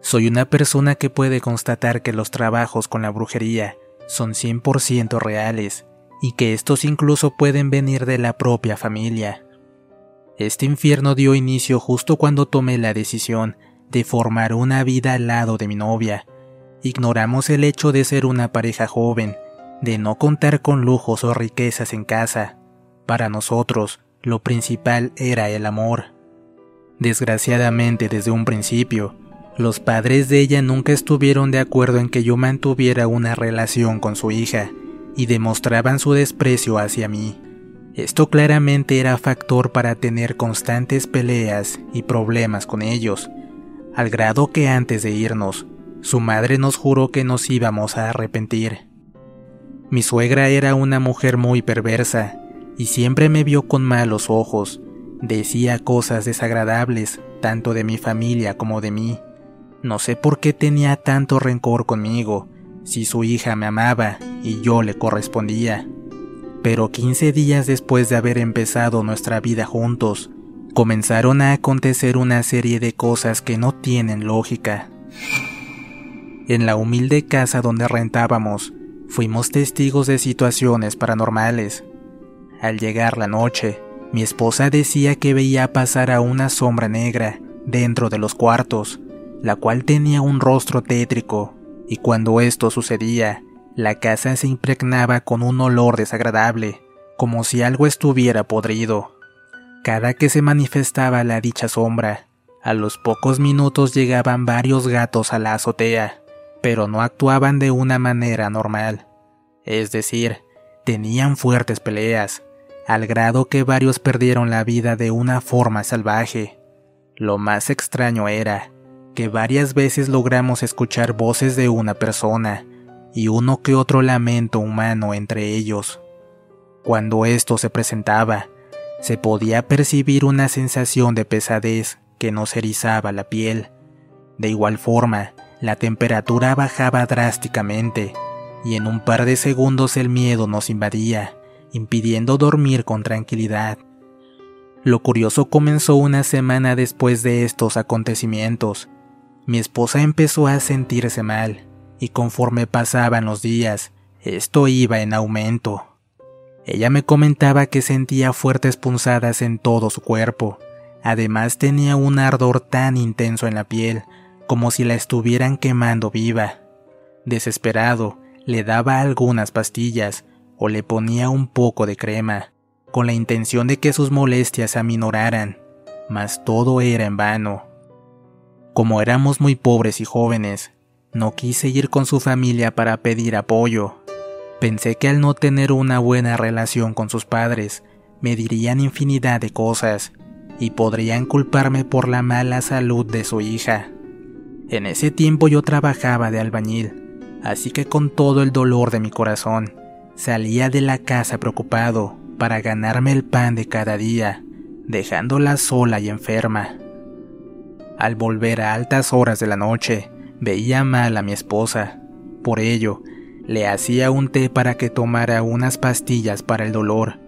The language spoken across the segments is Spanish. Soy una persona que puede constatar que los trabajos con la brujería son 100% reales y que estos incluso pueden venir de la propia familia. Este infierno dio inicio justo cuando tomé la decisión de formar una vida al lado de mi novia. Ignoramos el hecho de ser una pareja joven, de no contar con lujos o riquezas en casa. Para nosotros, lo principal era el amor. Desgraciadamente, desde un principio, los padres de ella nunca estuvieron de acuerdo en que yo mantuviera una relación con su hija, y demostraban su desprecio hacia mí. Esto claramente era factor para tener constantes peleas y problemas con ellos, al grado que antes de irnos, su madre nos juró que nos íbamos a arrepentir. Mi suegra era una mujer muy perversa, y siempre me vio con malos ojos, decía cosas desagradables, tanto de mi familia como de mí. No sé por qué tenía tanto rencor conmigo, si su hija me amaba y yo le correspondía. Pero 15 días después de haber empezado nuestra vida juntos, comenzaron a acontecer una serie de cosas que no tienen lógica. En la humilde casa donde rentábamos, fuimos testigos de situaciones paranormales. Al llegar la noche, mi esposa decía que veía pasar a una sombra negra dentro de los cuartos, la cual tenía un rostro tétrico, y cuando esto sucedía, la casa se impregnaba con un olor desagradable, como si algo estuviera podrido. Cada que se manifestaba la dicha sombra, a los pocos minutos llegaban varios gatos a la azotea, pero no actuaban de una manera normal. Es decir, tenían fuertes peleas, al grado que varios perdieron la vida de una forma salvaje. Lo más extraño era que varias veces logramos escuchar voces de una persona y uno que otro lamento humano entre ellos. Cuando esto se presentaba, se podía percibir una sensación de pesadez que nos erizaba la piel. De igual forma, la temperatura bajaba drásticamente y en un par de segundos el miedo nos invadía, impidiendo dormir con tranquilidad. Lo curioso comenzó una semana después de estos acontecimientos. Mi esposa empezó a sentirse mal, y conforme pasaban los días, esto iba en aumento. Ella me comentaba que sentía fuertes punzadas en todo su cuerpo, además tenía un ardor tan intenso en la piel, como si la estuvieran quemando viva. Desesperado, le daba algunas pastillas, o le ponía un poco de crema, con la intención de que sus molestias aminoraran, mas todo era en vano. Como éramos muy pobres y jóvenes, no quise ir con su familia para pedir apoyo. Pensé que al no tener una buena relación con sus padres, me dirían infinidad de cosas y podrían culparme por la mala salud de su hija. En ese tiempo yo trabajaba de albañil, así que con todo el dolor de mi corazón, salía de la casa preocupado para ganarme el pan de cada día, dejándola sola y enferma. Al volver a altas horas de la noche, veía mal a mi esposa, Por ello, le hacía un té para que tomara unas pastillas para el dolor.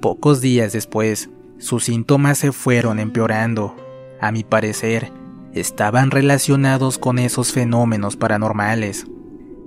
Pocos días después, sus síntomas se fueron empeorando. A mi parecer, estaban relacionados con esos fenómenos paranormales,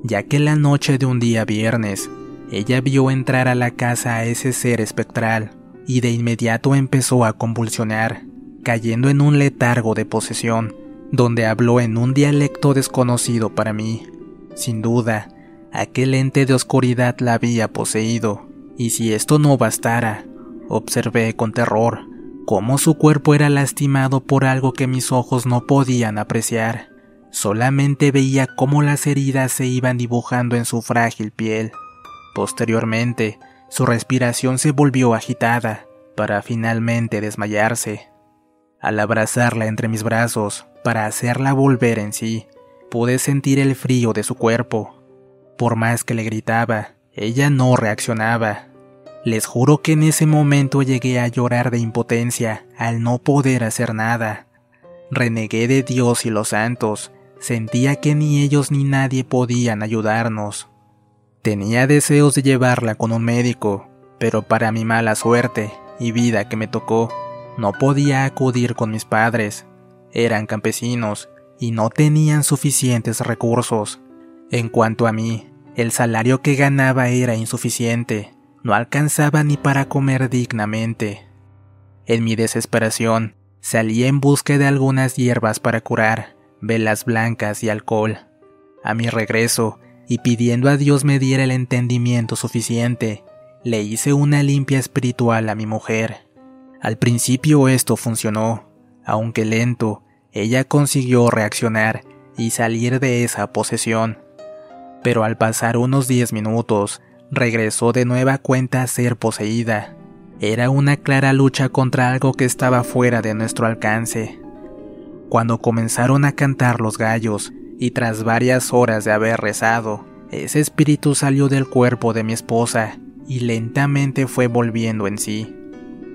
ya que la noche de un día viernes, ella vio entrar a la casa a ese ser espectral y de inmediato empezó a convulsionar, cayendo en un letargo de posesión, donde habló en un dialecto desconocido para mí. Sin duda, aquel ente de oscuridad la había poseído, y si esto no bastara, observé con terror cómo su cuerpo era lastimado por algo que mis ojos no podían apreciar. Solamente veía cómo las heridas se iban dibujando en su frágil piel. Posteriormente, su respiración se volvió agitada, para finalmente desmayarse. Al abrazarla entre mis brazos, para hacerla volver en sí, pude sentir el frío de su cuerpo. Por más que le gritaba, ella no reaccionaba. Les juro que en ese momento llegué a llorar de impotencia al no poder hacer nada. Renegué de Dios y los santos, sentía que ni ellos ni nadie podían ayudarnos. Tenía deseos de llevarla con un médico, pero para mi mala suerte y vida que me tocó, no podía acudir con mis padres. Eran campesinos y no tenían suficientes recursos. En cuanto a mí, el salario que ganaba era insuficiente, no alcanzaba ni para comer dignamente. En mi desesperación, salí en busca de algunas hierbas para curar, velas blancas y alcohol. A mi regreso, y pidiendo a Dios me diera el entendimiento suficiente, le hice una limpia espiritual a mi mujer. Al principio esto funcionó, aunque lento, ella consiguió reaccionar y salir de esa posesión. Pero al pasar unos 10 minutos, regresó de nueva cuenta a ser poseída. Era una clara lucha contra algo que estaba fuera de nuestro alcance. Cuando comenzaron a cantar los gallos, y tras varias horas de haber rezado, ese espíritu salió del cuerpo de mi esposa, y lentamente fue volviendo en sí.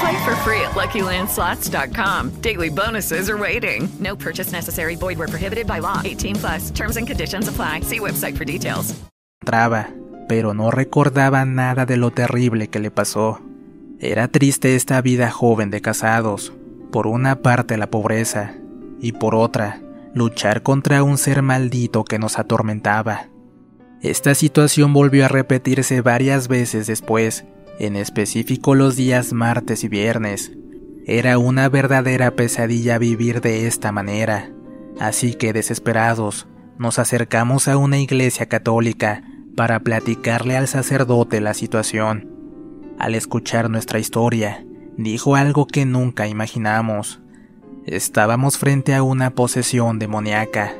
Play for free at LuckyLandSlots.com. Daily bonuses are waiting. No purchase necessary. Void where prohibited by law. 18+. Terms and conditions apply. See website for details. Traba, pero no recordaba nada de lo terrible que le pasó. Era triste esta vida joven de casados. Por una parte la pobreza, y por otra, luchar contra un ser maldito que nos atormentaba. Esta situación volvió a repetirse varias veces después, en específico los días martes y viernes. Era una verdadera pesadilla vivir de esta manera. Así que desesperados, nos acercamos a una iglesia católica para platicarle al sacerdote la situación. Al escuchar nuestra historia, dijo algo que nunca imaginamos. Estábamos frente a una posesión demoníaca.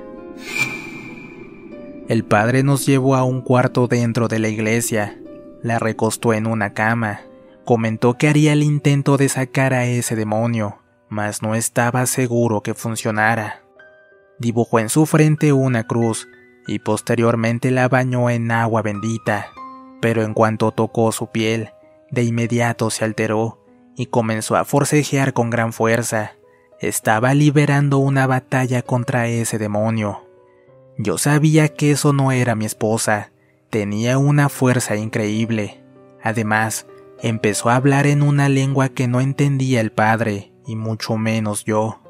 El padre nos llevó a un cuarto dentro de la iglesia. La recostó en una cama. Comentó que haría el intento de sacar a ese demonio, mas no estaba seguro que funcionara. Dibujó en su frente una cruz y posteriormente la bañó en agua bendita, pero en cuanto tocó su piel, de inmediato se alteró y comenzó a forcejear con gran fuerza. Estaba liberando una batalla contra ese demonio. Yo sabía que eso no era mi esposa. Tenía una fuerza increíble. Además, empezó a hablar en una lengua que no entendía el padre, y mucho menos yo.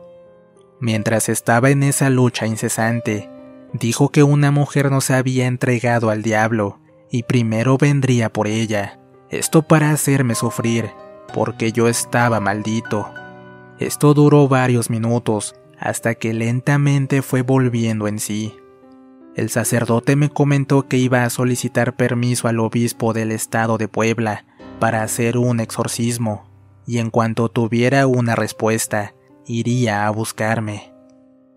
Mientras estaba en esa lucha incesante, dijo que una mujer nos había entregado al diablo, y primero vendría por ella. Esto para hacerme sufrir, porque yo estaba maldito. Esto duró varios minutos, hasta que lentamente fue volviendo en sí. El sacerdote me comentó que iba a solicitar permiso al obispo del estado de Puebla para hacer un exorcismo, y en cuanto tuviera una respuesta, iría a buscarme.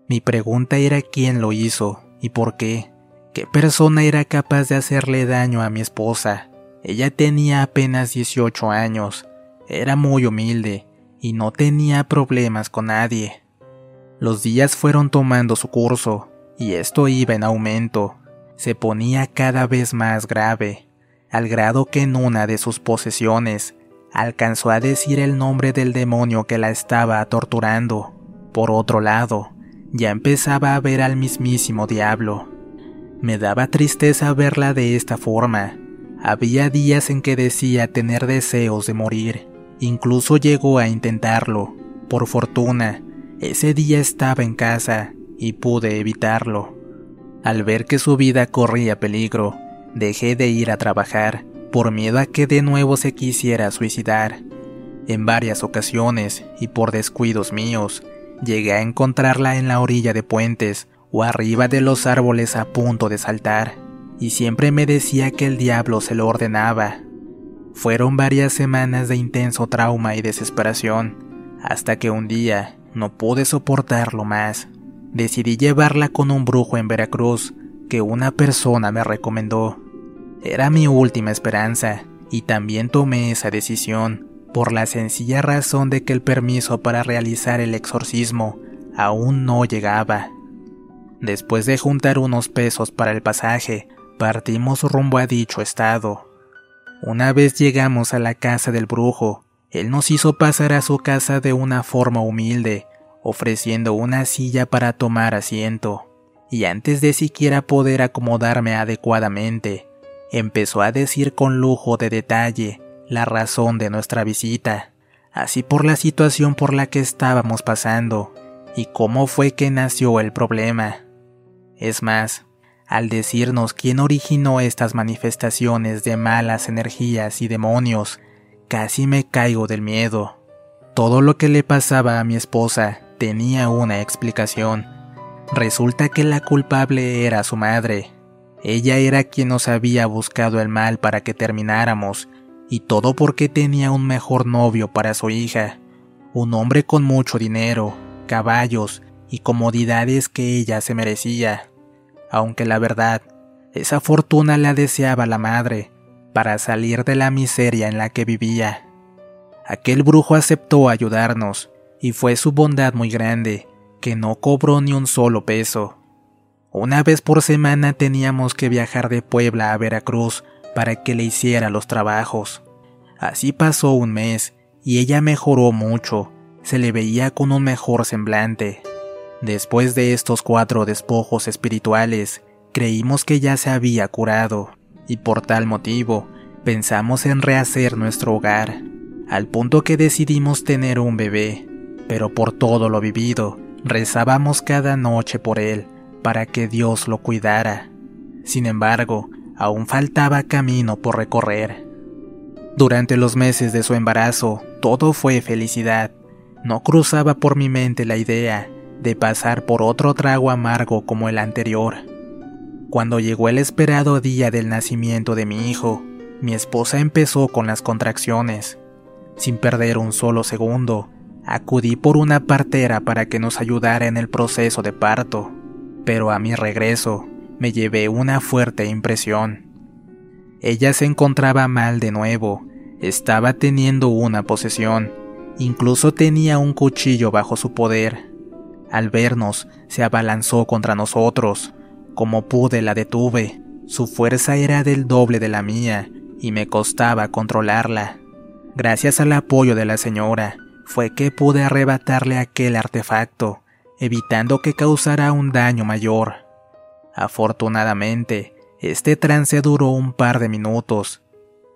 Mi pregunta era quién lo hizo, y por qué. ¿Qué persona era capaz de hacerle daño a mi esposa? Ella tenía apenas 18 años, era muy humilde, y no tenía problemas con nadie. Los días fueron tomando su curso, y esto iba en aumento. Se ponía cada vez más grave, al grado que en una de sus posesiones, alcanzó a decir el nombre del demonio que la estaba torturando. Por otro lado, ya empezaba a ver al mismísimo diablo. Me daba tristeza verla de esta forma. Había días en que decía tener deseos de morir. Incluso llegó a intentarlo. Por fortuna, ese día estaba en casa y pude evitarlo. Al ver que su vida corría peligro, dejé de ir a trabajar por miedo a que de nuevo se quisiera suicidar. En varias ocasiones, y por descuidos míos, llegué a encontrarla en la orilla de puentes o arriba de los árboles a punto de saltar, y siempre me decía que el diablo se lo ordenaba. Fueron varias semanas de intenso trauma y desesperación, hasta que un día no pude soportarlo más. Decidí llevarla con un brujo en Veracruz, que una persona me recomendó. Era mi última esperanza, y también tomé esa decisión, por la sencilla razón de que el permiso para realizar el exorcismo aún no llegaba. Después de juntar unos pesos para el pasaje, partimos rumbo a dicho estado. Una vez llegamos a la casa del brujo, él nos hizo pasar a su casa de una forma humilde, ofreciendo una silla para tomar asiento, y antes de siquiera poder acomodarme adecuadamente, empezó a decir con lujo de detalle la razón de nuestra visita, así por la situación por la que estábamos pasando, y cómo fue que nació el problema. Es más, al decirnos quién originó estas manifestaciones de malas energías y demonios, casi me caigo del miedo. Todo lo que le pasaba a mi esposa tenía una explicación. Resulta que la culpable era su madre. Ella era quien nos había buscado el mal para que termináramos, y todo porque tenía un mejor novio para su hija, un hombre con mucho dinero, caballos y comodidades que ella se merecía. Aunque la verdad, esa fortuna la deseaba la madre, para salir de la miseria en la que vivía. Aquel brujo aceptó ayudarnos, y fue su bondad muy grande, que no cobró ni un solo peso. Una vez por semana teníamos que viajar de Puebla a Veracruz para que le hiciera los trabajos. Así pasó un mes, y ella mejoró mucho, se le veía con un mejor semblante. Después de estos 4 despojos espirituales, creímos que ya se había curado, y por tal motivo, pensamos en rehacer nuestro hogar, al punto que decidimos tener un bebé, pero por todo lo vivido, rezábamos cada noche por él, para que Dios lo cuidara. Sin embargo, aún faltaba camino por recorrer. Durante los meses de su embarazo, todo fue felicidad. No cruzaba por mi mente la idea de pasar por otro trago amargo como el anterior. Cuando llegó el esperado día del nacimiento de mi hijo, mi esposa empezó con las contracciones. Sin perder un solo segundo, acudí por una partera para que nos ayudara en el proceso de parto, pero a mi regreso me llevé una fuerte impresión. Ella se encontraba mal de nuevo, estaba teniendo una posesión, incluso tenía un cuchillo bajo su poder. Al vernos, se abalanzó contra nosotros. Como pude, la detuve. Su fuerza era del doble de la mía, y me costaba controlarla. Gracias al apoyo de la señora, fue que pude arrebatarle aquel artefacto, evitando que causara un daño mayor. Afortunadamente, este trance duró un par de minutos.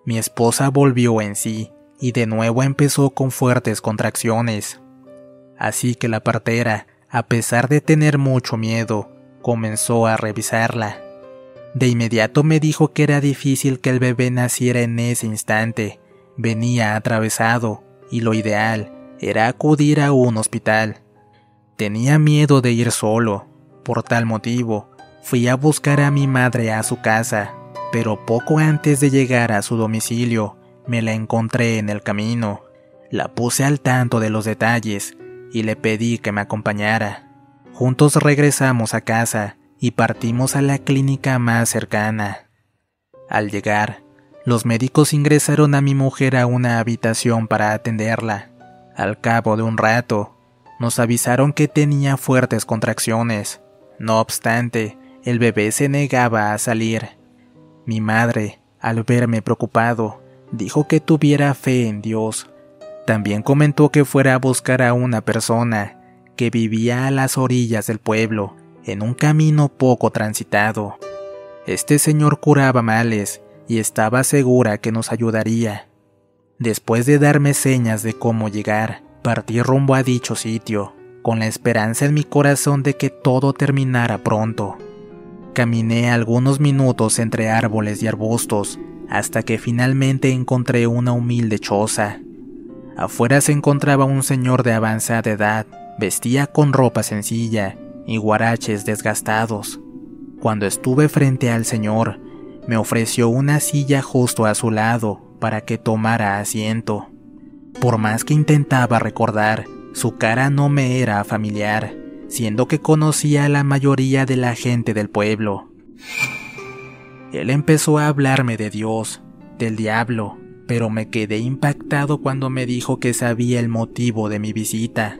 Mi esposa volvió en sí y de nuevo empezó con fuertes contracciones. Así que la partera, a pesar de tener mucho miedo, comenzó a revisarla. De inmediato me dijo que era difícil que el bebé naciera en ese instante, venía atravesado y lo ideal era acudir a un hospital. Tenía miedo de ir solo, por tal motivo, fui a buscar a mi madre a su casa, pero poco antes de llegar a su domicilio, me la encontré en el camino. La puse al tanto de los detalles y le pedí que me acompañara. Juntos regresamos a casa y partimos a la clínica más cercana. Al llegar, los médicos ingresaron a mi mujer a una habitación para atenderla. Al cabo de un rato, nos avisaron que tenía fuertes contracciones. No obstante, el bebé se negaba a salir. Mi madre, al verme preocupado, dijo que tuviera fe en Dios. También comentó que fuera a buscar a una persona que vivía a las orillas del pueblo, en un camino poco transitado. Este señor curaba males y estaba segura que nos ayudaría. Después de darme señas de cómo llegar, partí rumbo a dicho sitio, con la esperanza en mi corazón de que todo terminara pronto. Caminé algunos minutos entre árboles y arbustos, hasta que finalmente encontré una humilde choza. Afuera se encontraba un señor de avanzada edad, vestía con ropa sencilla y guaraches desgastados. Cuando estuve frente al señor, me ofreció una silla justo a su lado para que tomara asiento. Por más que intentaba recordar, su cara no me era familiar, siendo que conocía a la mayoría de la gente del pueblo. Él empezó a hablarme de Dios, del diablo, pero me quedé impactado cuando me dijo que sabía el motivo de mi visita,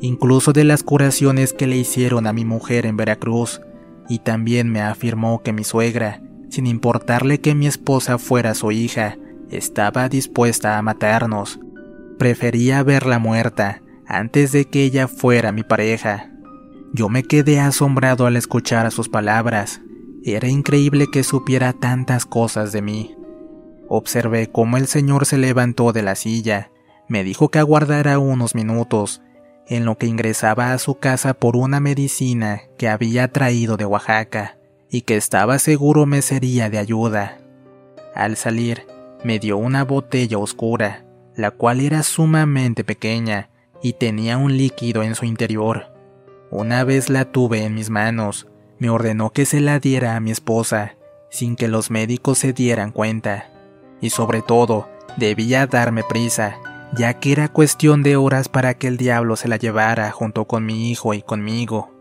incluso de las curaciones que le hicieron a mi mujer en Veracruz, y también me afirmó que mi suegra, sin importarle que mi esposa fuera su hija, estaba dispuesta a matarnos. Prefería verla muerta antes de que ella fuera mi pareja. Yo me quedé asombrado al escuchar sus palabras. Era increíble que supiera tantas cosas de mí. Observé cómo el señor se levantó de la silla, me dijo que aguardara unos minutos, en lo que ingresaba a su casa por una medicina que había traído de Oaxaca y que estaba seguro me sería de ayuda. Al salir, me dio una botella oscura, la cual era sumamente pequeña y tenía un líquido en su interior. Una vez la tuve en mis manos, me ordenó que se la diera a mi esposa, sin que los médicos se dieran cuenta. Y sobre todo, debía darme prisa, ya que era cuestión de horas para que el diablo se la llevara junto con mi hijo y conmigo.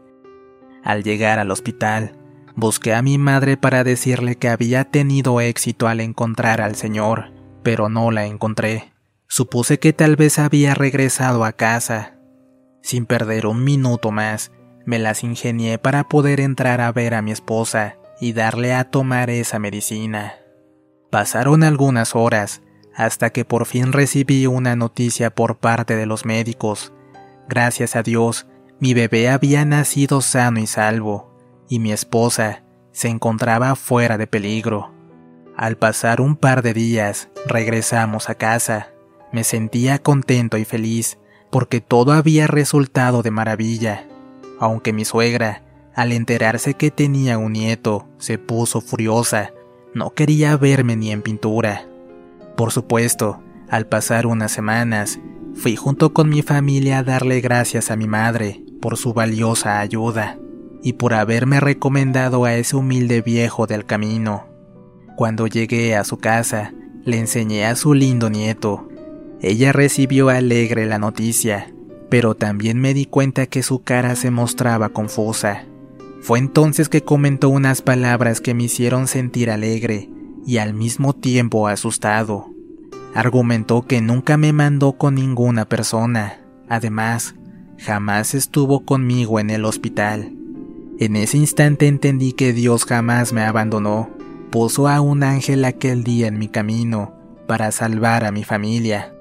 Al llegar al hospital, busqué a mi madre para decirle que había tenido éxito al encontrar al señor, pero no la encontré. Supuse que tal vez había regresado a casa. Sin perder un minuto más, me las ingenié para poder entrar a ver a mi esposa y darle a tomar esa medicina. Pasaron algunas horas, hasta que por fin recibí una noticia por parte de los médicos. Gracias a Dios, mi bebé había nacido sano y salvo, y mi esposa se encontraba fuera de peligro. Al pasar un par de días, regresamos a casa. Me sentía contento y feliz, porque todo había resultado de maravilla, aunque mi suegra, al enterarse que tenía un nieto, se puso furiosa, no quería verme ni en pintura. Por supuesto, al pasar unas semanas, fui junto con mi familia a darle gracias a mi madre por su valiosa ayuda y por haberme recomendado a ese humilde viejo del camino. Cuando llegué a su casa, le enseñé a su lindo nieto. Ella recibió alegre la noticia, pero también me di cuenta que su cara se mostraba confusa. Fue entonces que comentó unas palabras que me hicieron sentir alegre y al mismo tiempo asustado. Argumentó que nunca me mandó con ninguna persona. Además, jamás estuvo conmigo en el hospital. En ese instante entendí que Dios jamás me abandonó. Puso a un ángel aquel día en mi camino para salvar a mi familia.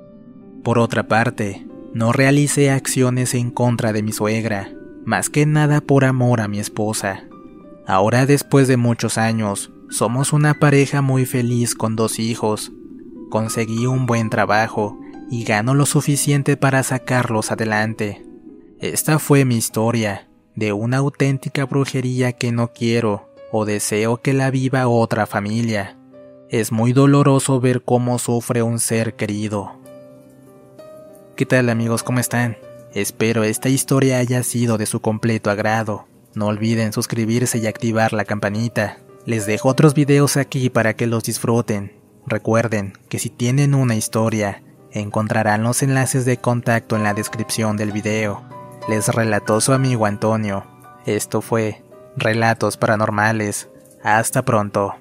Por otra parte, no realicé acciones en contra de mi suegra, más que nada por amor a mi esposa. Ahora, después de muchos años, somos una pareja muy feliz con 2 hijos. Conseguí un buen trabajo y gano lo suficiente para sacarlos adelante. Esta fue mi historia, de una auténtica brujería que no quiero o deseo que la viva otra familia. Es muy doloroso ver cómo sufre un ser querido. ¿Qué tal, amigos? ¿Cómo están? Espero esta historia haya sido de su completo agrado. No olviden suscribirse y activar la campanita. Les dejo otros videos aquí para que los disfruten. Recuerden que si tienen una historia, encontrarán los enlaces de contacto en la descripción del video. Les relató su amigo Antonio. Esto fue Relatos Paranormales. Hasta pronto.